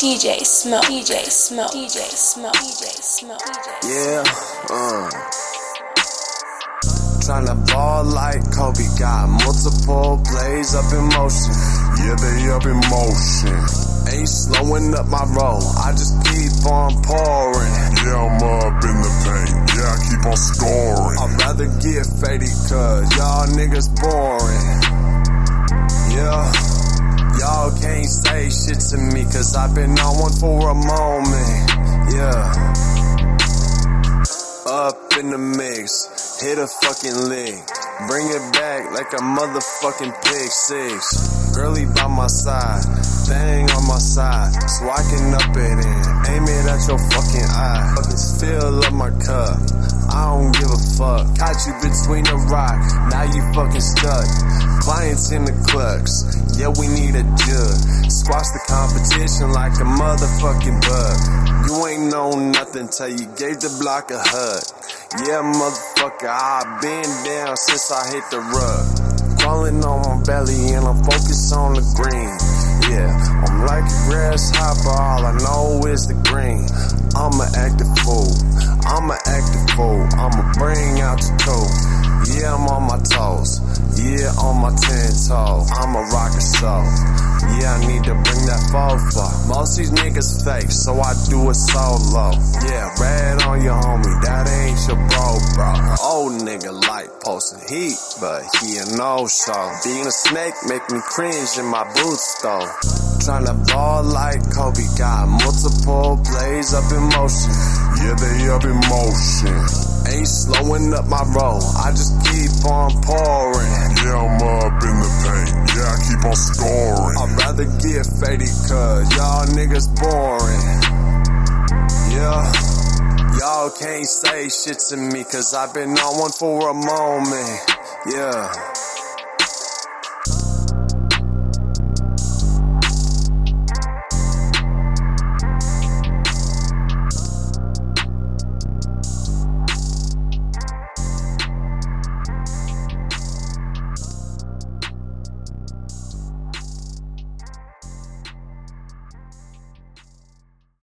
DJ Smoke, DJ Smoke, DJ Smoke, DJ Smoke, DJ Smoke. Yeah, Tryna ball like Kobe, got multiple plays up in motion. Yeah, they up in motion. Ain't slowing up my roll, I just keep on pouring. Yeah, I'm up in the paint, yeah, I keep on scoring. I'd rather get faded, cause y'all niggas boring. Yeah, y'all can't say shit to me, cause I've been on one for a moment. Yeah, up in the mix, hit a fucking lick. Bring it back like a motherfucking pick six. Girlie by my side, thing on my side, so I can up it in. Aim it at your fucking eye. Fill up my cup, I don't give a fuck. Caught you between the rock, now you fucking stuck. Clients in the clucks, yeah, we need a judge. Squash the competition like a motherfucking bug. You ain't known nothing till you gave the block a hug. Yeah, motherfucker, I've been down since I hit the rug. Crawling on my belly and I'm focused on the green. Yeah, I'm like a grasshopper, all I know is the green. I'm an active fool, I'm an active fool. I'ma bring out the coat. Yeah, I'm on my toes, yeah, on my 10 toes. I'm a rocker soul, yeah, I need to bring that fofo. Most these niggas fake, so I do it solo. Yeah, red on your homie, that ain't your bro, bro. Old nigga like posting heat, but he a no-show. Being a snake make me cringe in my boots though. Tryna ball like Kobe, got multiple plays up in motion. Yeah, they up in motion. Ain't slowing up my roll, I just keep on pouring. Yeah, I'm up in the paint, yeah, I keep on scoring. I'd rather get faded, cause y'all niggas boring. Yeah, y'all can't say shit to me, cause I've been on one for a moment. Yeah.